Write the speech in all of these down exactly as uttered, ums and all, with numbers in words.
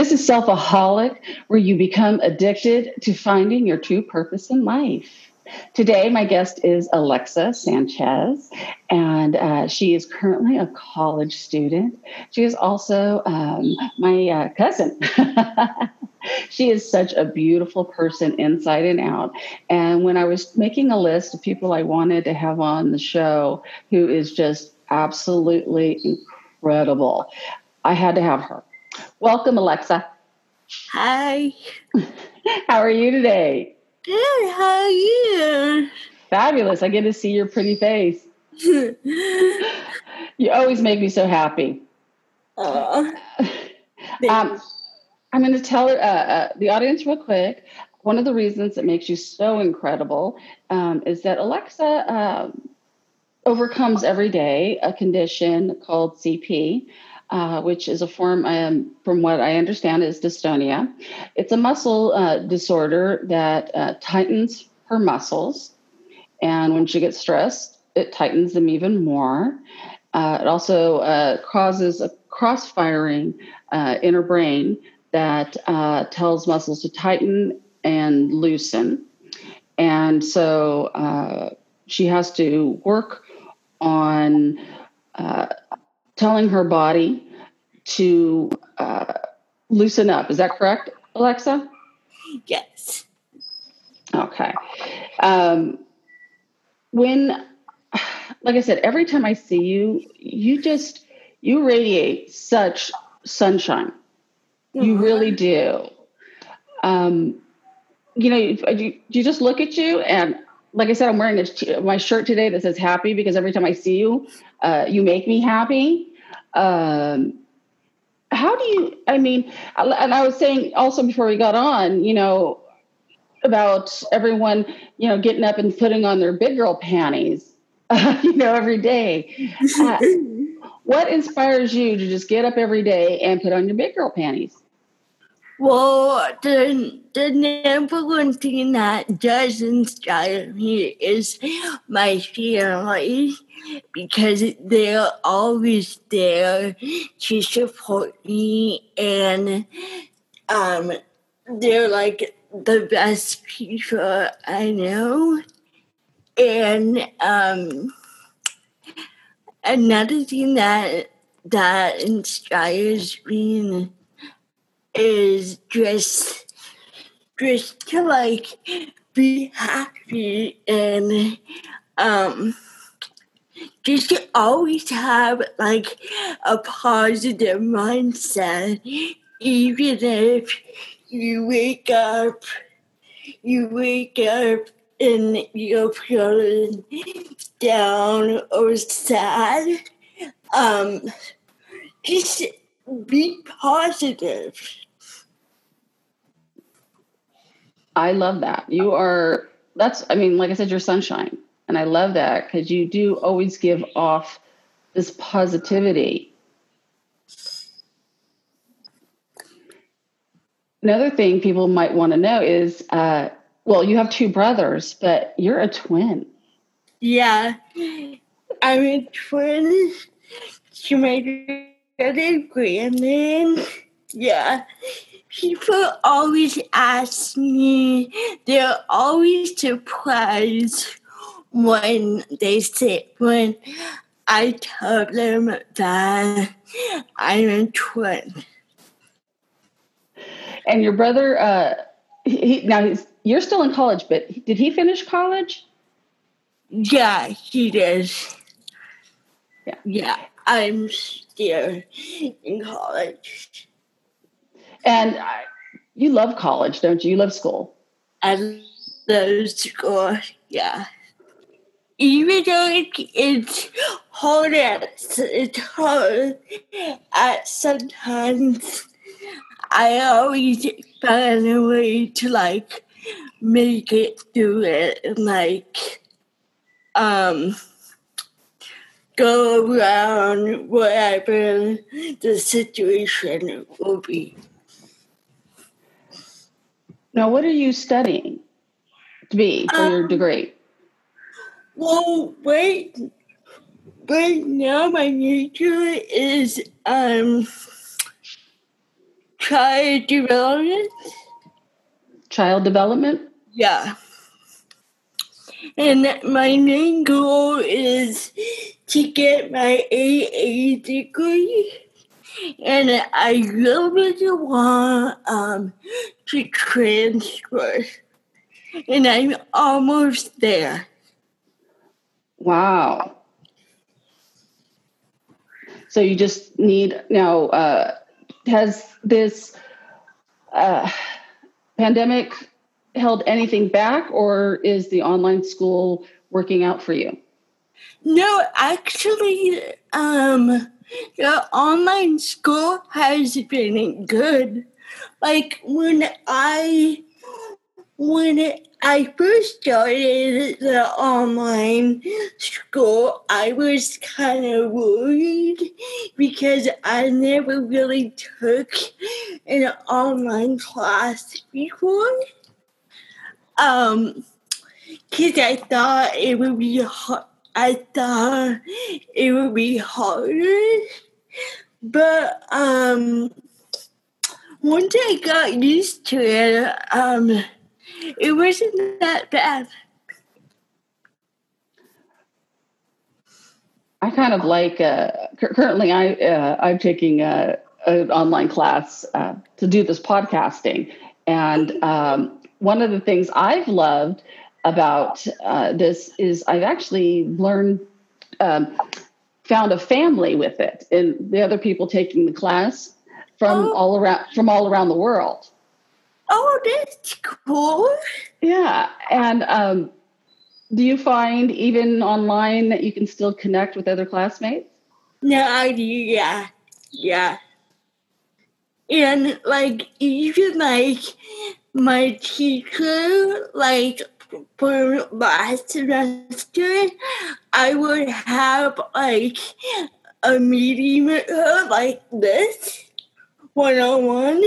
This is Selfaholic, where you become addicted to finding your true purpose in life. Today, my guest is Alexa Sanchez, and uh, she is currently a college student. She is also um, my uh, cousin. She is such a beautiful person inside and out. And when I was making a list of people I wanted to have on the show, who is just absolutely incredible, I had to have her. Welcome, Alexa. Hi. How are you today? Good. How are you? Fabulous. I get to see your pretty face. You always make me so happy. Oh. um, I'm going to tell uh, uh, the audience real quick. One of the reasons that makes you so incredible um, is that Alexa uh, overcomes every day a condition called C P. Uh, which is a form, um, from what I understand, is dystonia. It's a muscle uh, disorder that uh, tightens her muscles. And when she gets stressed, it tightens them even more. Uh, it also uh, causes a cross-firing uh, in her brain that uh, tells muscles to tighten and loosen. And so uh, she has to work on Uh, telling her body to uh, loosen up. Is that correct, Alexa? Yes. Okay. Um, when, like I said, every time I see you, you just, you radiate such sunshine. Mm-hmm. You really do. Um, you know, you, you, you just look at you, and like I said, I'm wearing a, my shirt today that says happy, because every time I see you, uh, you make me happy. Um, how do you, I mean, and I was saying also before we got on, you know, about everyone, you know, getting up and putting on their big girl panties, uh, you know, every day. Uh, what inspires you to just get up every day and put on your big girl panties? Well, the, the number one thing that does inspire me is my family, because they're always there to support me, and um, they're like the best people I know. And um, another thing that that inspires me is just just to like be happy, and um just to always have like a positive mindset, even if you wake up you wake up and you're feeling down or sad. Um just be positive. I love that. You are, that's, I mean, like I said, you're sunshine. And I love that, because you do always give off this positivity. Another thing people might want to know is, uh, well, you have two brothers, but you're a twin. Yeah. I'm a twin to my other grandma. Yeah. People always ask me, they're always surprised when they say, when I tell them that I'm a twin. And your brother, uh, he, now he's, you're still in college, but did he finish college? Yeah, he did. Yeah, yeah, I'm still in college. And I, you love college, don't you? You love school. I love school, yeah. Even though it, it's hard at, it's hard at sometimes, I always find a way to, like, make it through it and, like, um, go around whatever the situation will be. Now, what are you studying to be for um, your degree? Well, right, right now my major is um, Child development. Child development? Yeah. And my main goal is to get my A A degree. And I really want um, to transfer. And I'm almost there. Wow. So you just need, now, uh, has this uh, pandemic held anything back, or is the online school working out for you? No, actually, um, the online school has been good. Like when I when I first started the online school, I was kind of worried because I never really took an online class before. Um, cause I thought it would be hard. I thought it would be harder, but um, once I got used to it, um, it wasn't that bad. I kind of like. Uh, currently, I uh, I'm taking a an online class uh, to do this podcasting, and um. One of the things I've loved about uh, this is I've actually learned, um, found a family with it, and the other people taking the class from oh. all around from all around the world. Oh, that's cool! Yeah, and um, do you find even online that you can still connect with other classmates? No, I do. Yeah, yeah, and like even like. My teacher, like, for last semester, I would have, like, a meeting with her like this, one-on-one,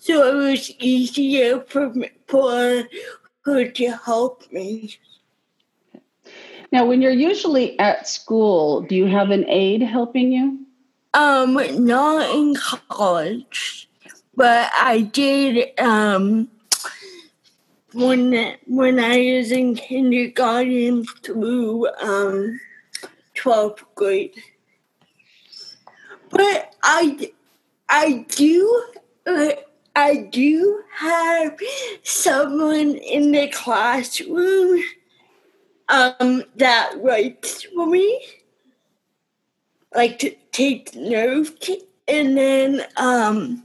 so it was easier for, for her to help me. Now, when you're usually at school, do you have an aide helping you? Um, not in college. But I did, um, when, when I was in kindergarten through um, twelfth grade. But I, I do, I do have someone in the classroom um, that writes for me, like to take notes, and then, um,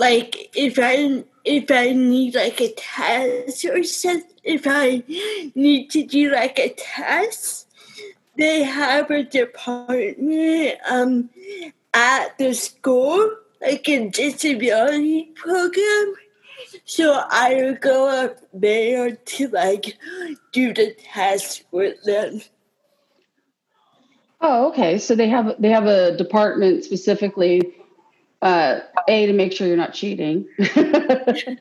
Like, if I if I need, like, a test or something, if I need to do, like, a test, they have a department um, at the school, like a disability program. So I would go up there to, like, do the test with them. Oh, okay. So they have they have a department specifically Uh, A, to make sure you're not cheating. go, ahead,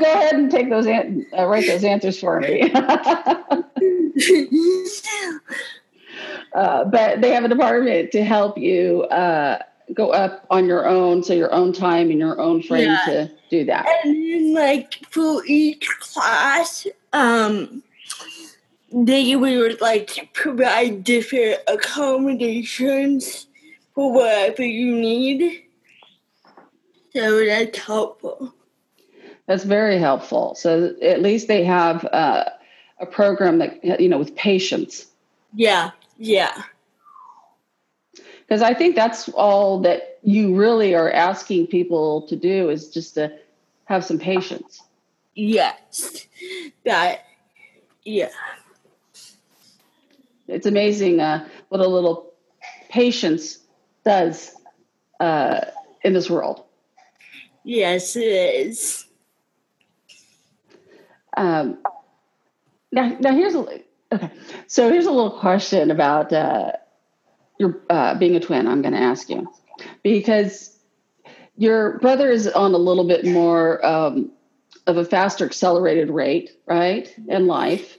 go ahead and take those an- uh, write those answers for me. uh, but they have a department to help you uh, go up on your own, so your own time and your own frame yeah. to do that. And then, like, for each class, um, they would, like, provide different accommodations for whatever you need. So that's helpful. That's very helpful. So at least they have uh, a program that, you know, with patients. Yeah, yeah. Because I think that's all that you really are asking people to do is just to have some patience. Yes. That, yeah. It's amazing uh, what a little patience does uh, in this world. Yes, it is. Um, now, now here's a okay. So here's a little question about uh, your uh, being a twin. I'm going to ask you because your brother is on a little bit more um, of a faster accelerated rate, right, in life.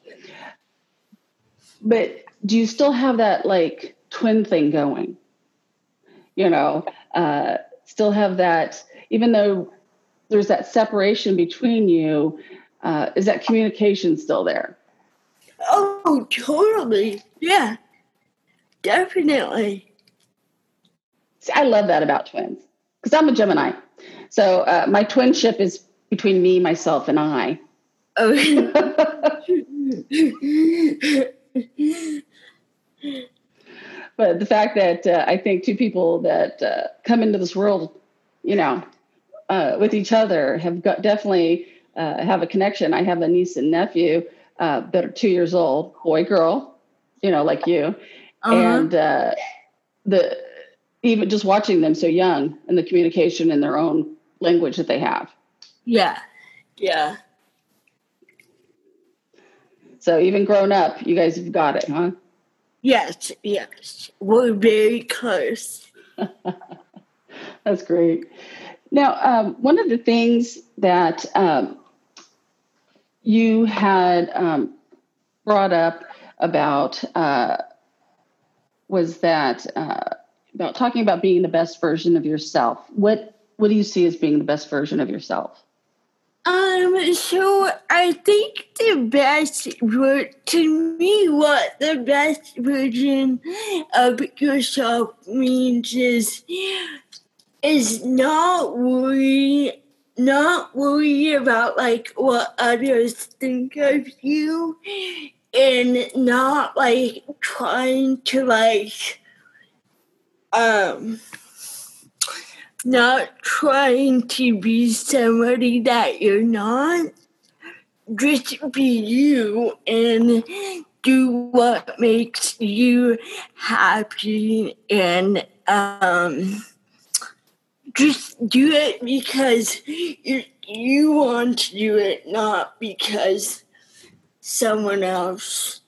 But do you still have that like twin thing going? you know, uh, still have that, even though there's that separation between you, uh, is that communication still there? Oh, totally. Yeah, definitely. See, I love that about twins because I'm a Gemini. So uh, my twinship is between me, myself, and I. Oh. But the fact that uh, I think two people that uh, come into this world, you know, uh, with each other have got definitely uh, have a connection. I have a niece and nephew uh, that are two years old, boy, girl, you know, like you. Uh-huh. And uh, the even just watching them so young and the communication in their own language that they have. Yeah. Yeah. So even grown up, you guys have got it, huh? Yes, yes. We're very close. That's great. Now, um, one of the things that um, you had um, brought up about uh, was that uh, about talking about being the best version of yourself. What what do you see as being the best version of yourself? Um, so I think the best, to me, what the best version of yourself means is, is not worry, not worry about, like, what others think of you, and not, like, trying to, like, um... not trying to be somebody that you're not. Just be you and do what makes you happy, and um, just do it because you, you want to do it, not because someone else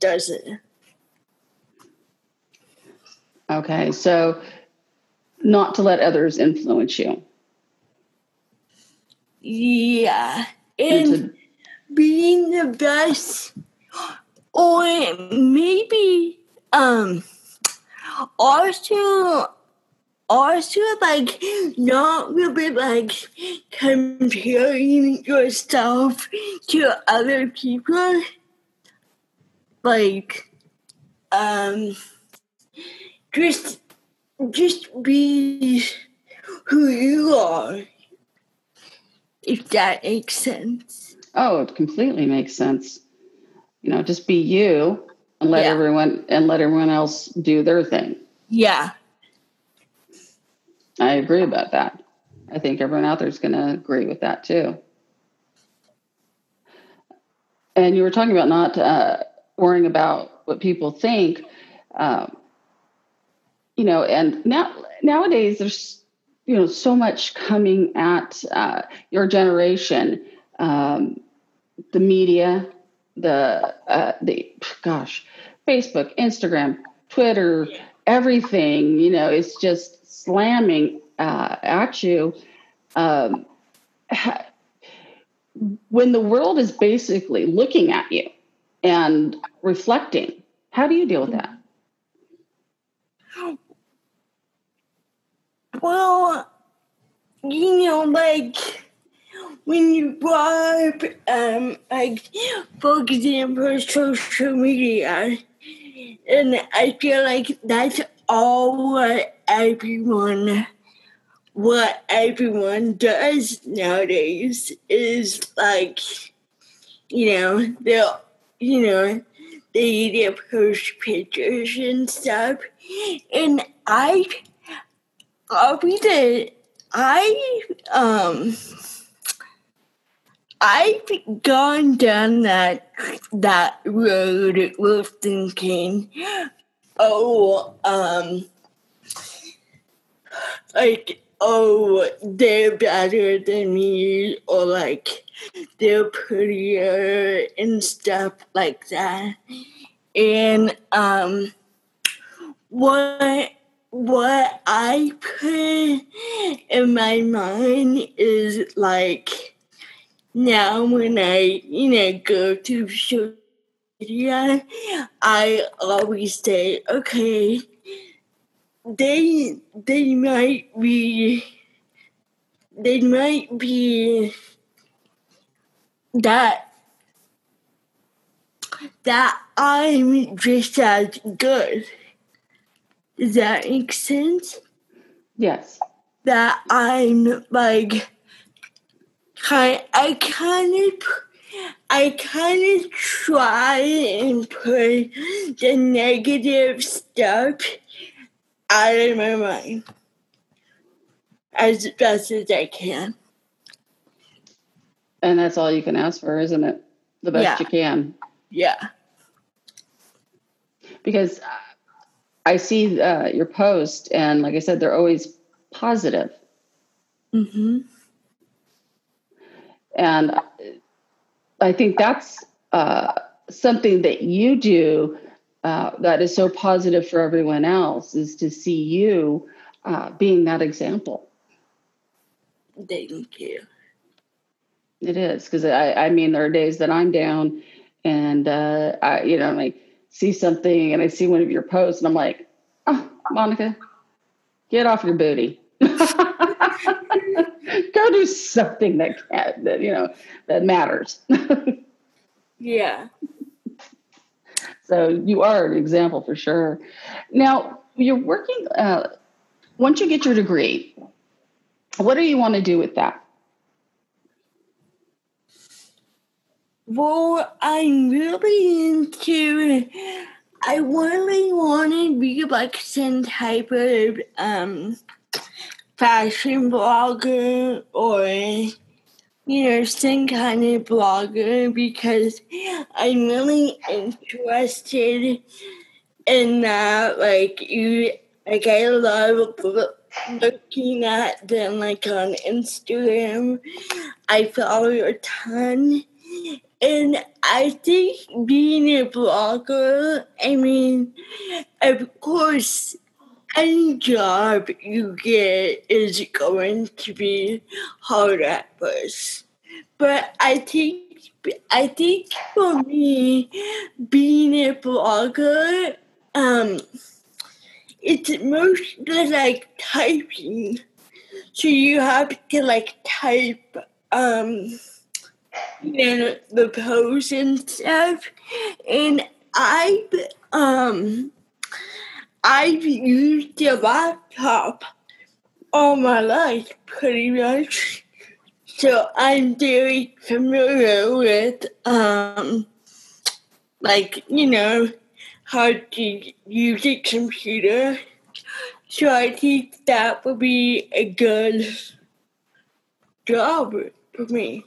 does it. Okay, so not to let others influence you. Yeah. And, and to, being the best, or maybe um also also like not really like comparing yourself to other people. Like um just Just be who you are, if that makes sense. Oh, it completely makes sense. You know, just be you and let yeah. everyone and let everyone else do their thing. Yeah. I agree about that. I think everyone out there is going to agree with that too. And you were talking about not uh, worrying about what people think. Um, You know, and now nowadays there's, you know, so much coming at uh, your generation, um, the media, the uh, the gosh, Facebook, Instagram, Twitter, everything. You know, it's just slamming uh, at you. Um, when the world is basically looking at you and reflecting, how do you deal with that? Well, you know, like, when you brought up, um, like, for example, social media, and I feel like that's all what everyone, what everyone does nowadays is, like, you know, they'll, you know, they, they post pictures and stuff, and I I'll be the, I, um, I've gone down that, that road of thinking, oh, um, like, oh, they're better than me, or like, they're prettier and stuff like that. And, um, what, What I put in my mind is, like, now when I, you know, go to social media, I always say, okay, they they might be they might be that that I'm just as good. Does that make sense? Yes. That I'm like I I kind of I kind of try and put the negative stuff out of my mind as best as I can. And that's all you can ask for, isn't it? The best yeah. you can. Yeah. Because I see uh, your post, and like I said, they're always positive. Mm-hmm. And I think that's uh, something that you do uh, that is so positive for everyone else, is to see you uh, being that example. Thank you. It is, because I, I mean, there are days that I'm down and, uh, I, you know, like see something and I see one of your posts and I'm like, oh, Monica, get off your booty. Go do something that, that, you know, that matters. Yeah. So you are an example for sure. Now, you're working, uh, once you get your degree, what do you want to do with that? Well, I'm really into, I really want to be like some type of um, fashion blogger or, you know, some kind of blogger, because I'm really interested in that. Like, you, like I love looking at them, like on Instagram. I follow a ton. And I think being a blogger, I mean, of course, any job you get is going to be hard at first. But I think, I think for me, being a blogger, um, it's mostly like typing. So you have to like type, um, you know, the pose and stuff, and I've um I've used a laptop all my life pretty much, so I'm very familiar with um like you know how to use a computer. So I think that would be a good job for me.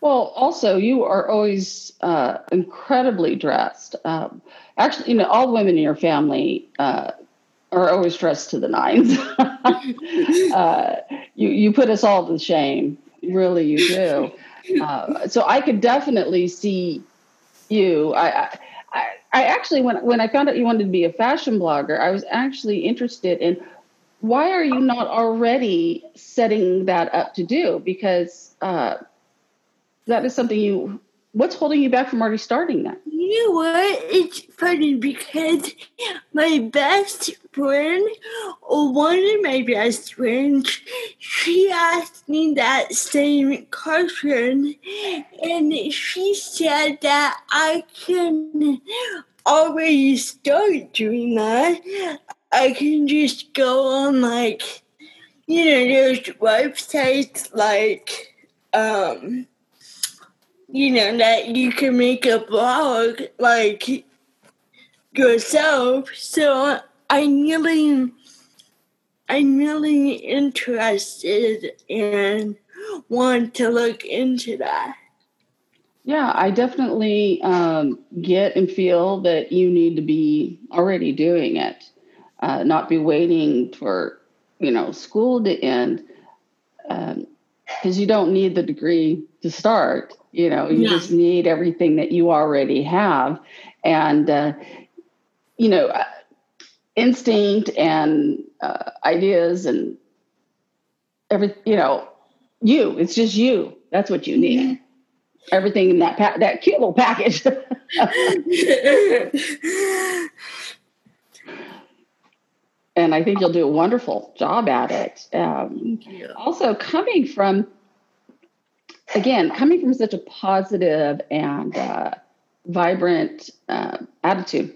Well, also, you are always uh, incredibly dressed. Um, actually, you know, all women in your family uh, are always dressed to the nines. uh, you you put us all to shame, really, you do. Uh, so I could definitely see you. I, I I actually, when when I found out you wanted to be a fashion blogger, I was actually interested in why are you not already setting that up to do, because. Uh, That is something you, what's holding you back from already starting that? You know what? It's funny because my best friend, or one of my best friends, she asked me that same question, and she said that I can already start doing that. I can just go on, like, you know, those websites like, um, you know, that you can make a blog, like, yourself. So I'm really, I'm really interested and want to look into that. Yeah, I definitely um, get and feel that you need to be already doing it, uh, not be waiting for, you know, school to end, because um, you don't need the degree to start. You know, you yeah. just need everything that you already have. And, uh, you know, uh, instinct and uh, ideas and every, you know, you, it's just you. That's what you need. Yeah. Everything in that, pa- that cute little package. and I think you'll do a wonderful job at it. Um, yeah. Also, coming from, again, coming from such a positive and uh, vibrant uh, attitude.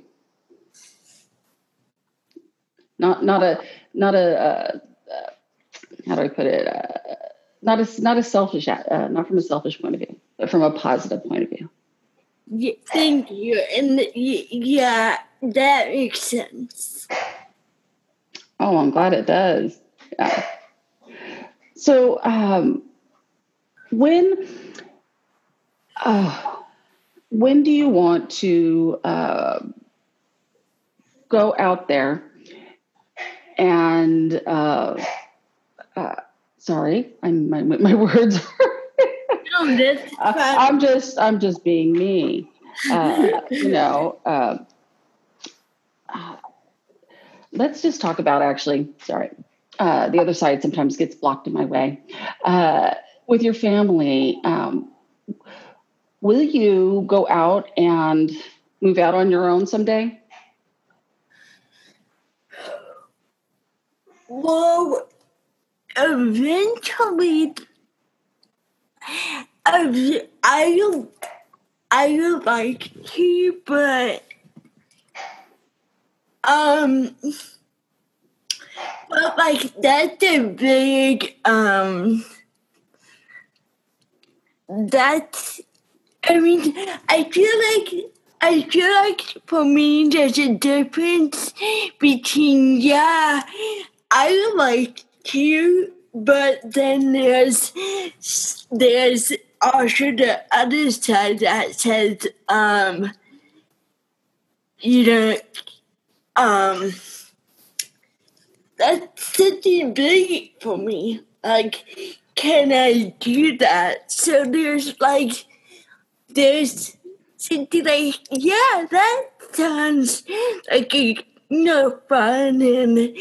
Not not a not a uh, how do I put it? Uh, not a not a selfish uh, not from a selfish point of view, but from a positive point of view. Yeah, thank you, and yeah, that makes sense. Oh, I'm glad it does. Yeah. So, um, when, uh, when do you want to uh, go out there and? Uh, uh, sorry, I'm my my words. This uh, I'm just, I'm just being me, uh, you know, uh, uh, let's just talk about actually, sorry, uh, the other side sometimes gets blocked in my way, uh, with your family. Um, will you go out and move out on your own someday? Well, eventually, I I I would like to, but um, but like that's a big um, that's I mean I feel like I feel like for me there's a difference between yeah I would like to. But then there's there's also the other side that says, um, you know, um, that's something big for me. Like, can I do that? So there's like, there's something like, yeah, that sounds like a, you know, fun, and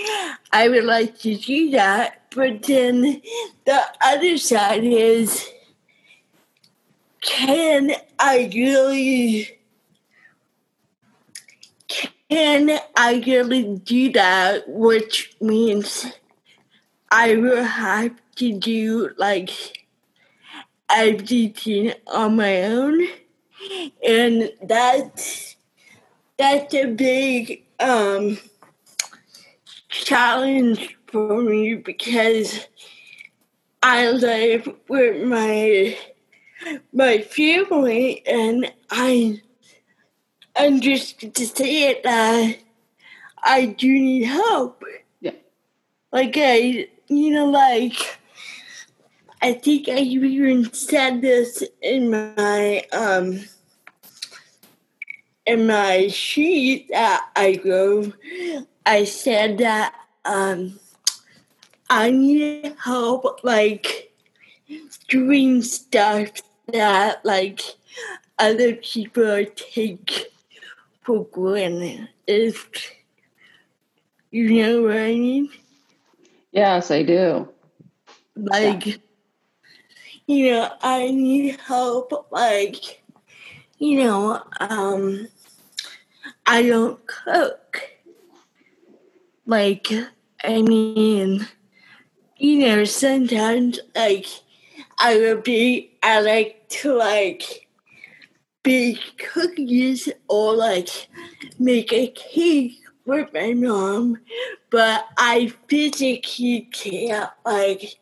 I would like to do that. But then the other side is, can I really, can I really do that? Which means I will have to do like everything on my own. And that's, that's a big um, challenge for me, because I live with my my family, and I I'm just to say it that I do need help. Yeah. Like I you know like I think I even said this in my um in my sheet that I go I said that um I need help, like, doing stuff that, like, other people take for granted. If you know what I mean? Yes, I do. Like, yeah. you know, I need help, like, you know, um, I don't cook. Like, I mean... You know, sometimes, like, I would be, I like to, like, bake cookies or, like, make a cake with my mom, but I physically can't, like,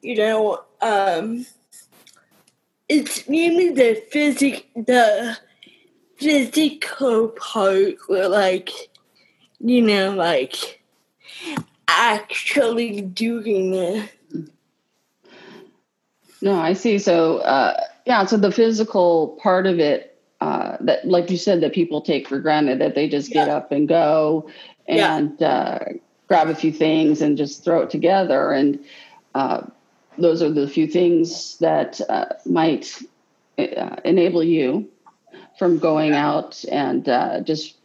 you know, um, it's mainly the physic, the physical part where, like, you know, like, actually doing it. No, I see. So, uh, yeah, so the physical part of it, uh, that, like you said, that people take for granted, that they just yeah. get up and go and yeah. uh, grab a few things and just throw it together. And uh, those are the few things that uh, might uh, enable you from going out and uh, just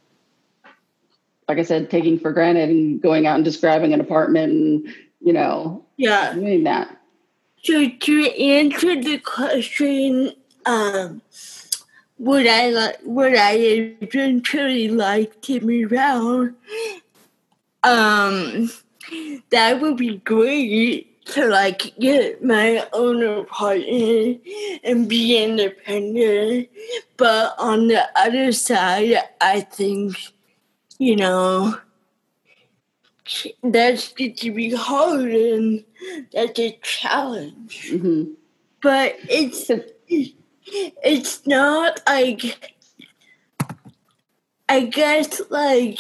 like I said, taking for granted and going out and just grabbing an apartment and, you know, yeah. doing that. So to answer the question, um, would I like, would I eventually like to move out? Um, that would be great to, like, get my own apartment and be independent. But on the other side, I think, you know, that's going to be hard and that's a challenge. Mm-hmm. But it's it's not like, I guess, like,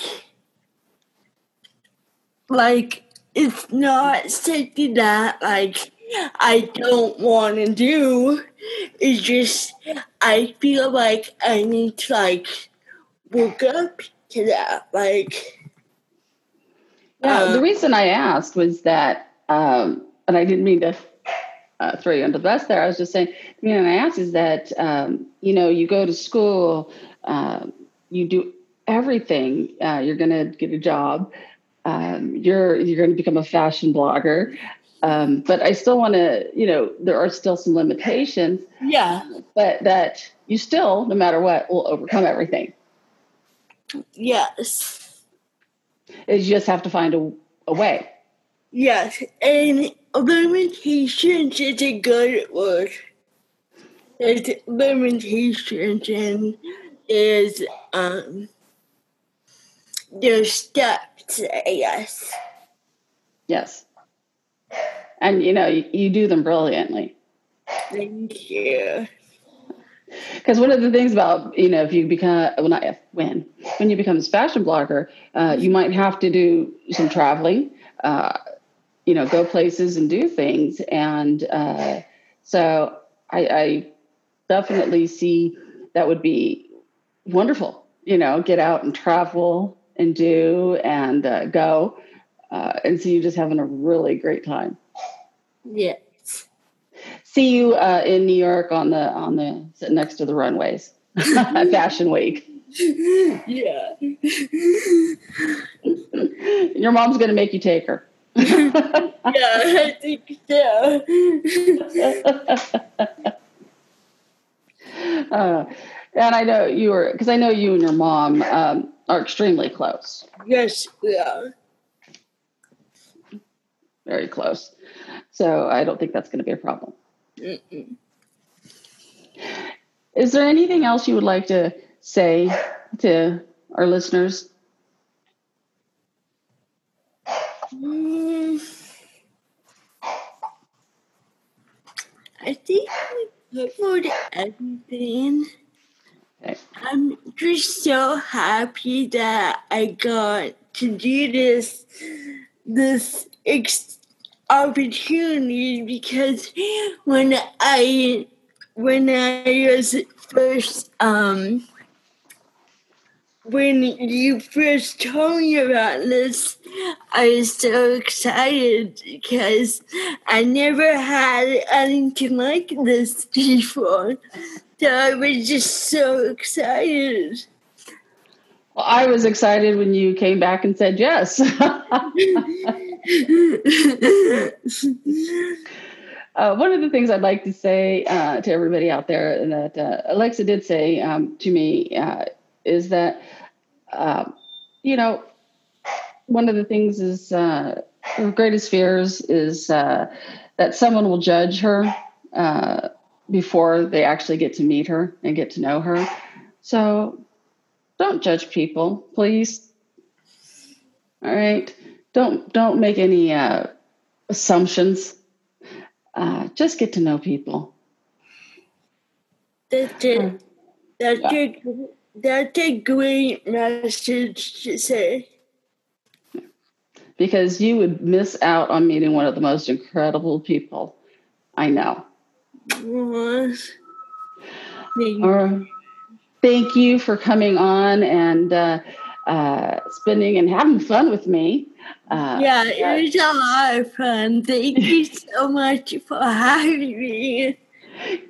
like, it's not something that, like, I don't want to do. It's just, I feel like I need to, like, wake up to that, like. Yeah, um, the reason I asked was that, um, and I didn't mean to uh, throw you under the bus there. I was just saying, the reason I asked is that, um, you know, you go to school, um, you do everything. Uh, you're going to get a job. Um, you're you're going to become a fashion blogger, um, but I still want to, you know, there are still some limitations. Yeah, but that you still, no matter what, will overcome everything. Yes, you just have to find a, a way. Yes, and limitations is a good word. It's limitations and is um, there's steps. Yes. Yes. And, you know, you, you do them brilliantly. Thank you. Because one of the things about, you know, if you become, well, not if, when, when you become a fashion blogger, uh, you might have to do some traveling, uh, you know, go places and do things. And uh, so I, I definitely see that would be wonderful, you know, get out and travel and do and uh, go. Uh, and so you're just having a really great time. Yes. See you uh, in New York on the, on the, sitting next to the runways at Fashion Week. Yeah. Your mom's going to make you take her. Yeah, I think so. uh, and I know you were, because I know you and your mom, um, are extremely close. Yes, we are. Very close. So I don't think that's going to be a problem. Mm-mm. Is there anything else you would like to say to our listeners? Um, I think we covered everything. I'm just so happy that I got to do this this ex- opportunity, because when I when I was first um when you first told me about this, I was so excited because I never had anything like this before. So I was just so excited. Well, I was excited when you came back and said yes. uh, one of the things I'd like to say uh, to everybody out there that uh, Alexa did say um, to me uh, is that, uh, you know, one of the things is uh, her greatest fears is uh, that someone will judge her uh before they actually get to meet her and get to know her. So don't judge people, please. All right. Don't, don't make any uh, assumptions. Uh, just get to know people. That's a, that's, yeah. a, that's a great message to say. Because you would miss out on meeting one of the most incredible people I know. Thank you. Uh, thank you for coming on and uh, uh, spending and having fun with me. Uh, yeah, it was a lot of fun. Thank you so much for having me.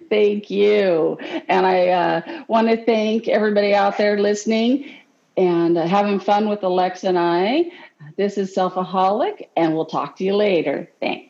Thank you. And I uh, want to thank everybody out there listening and uh, having fun with Alexa and I. This is Selfaholic, and we'll talk to you later. Thanks.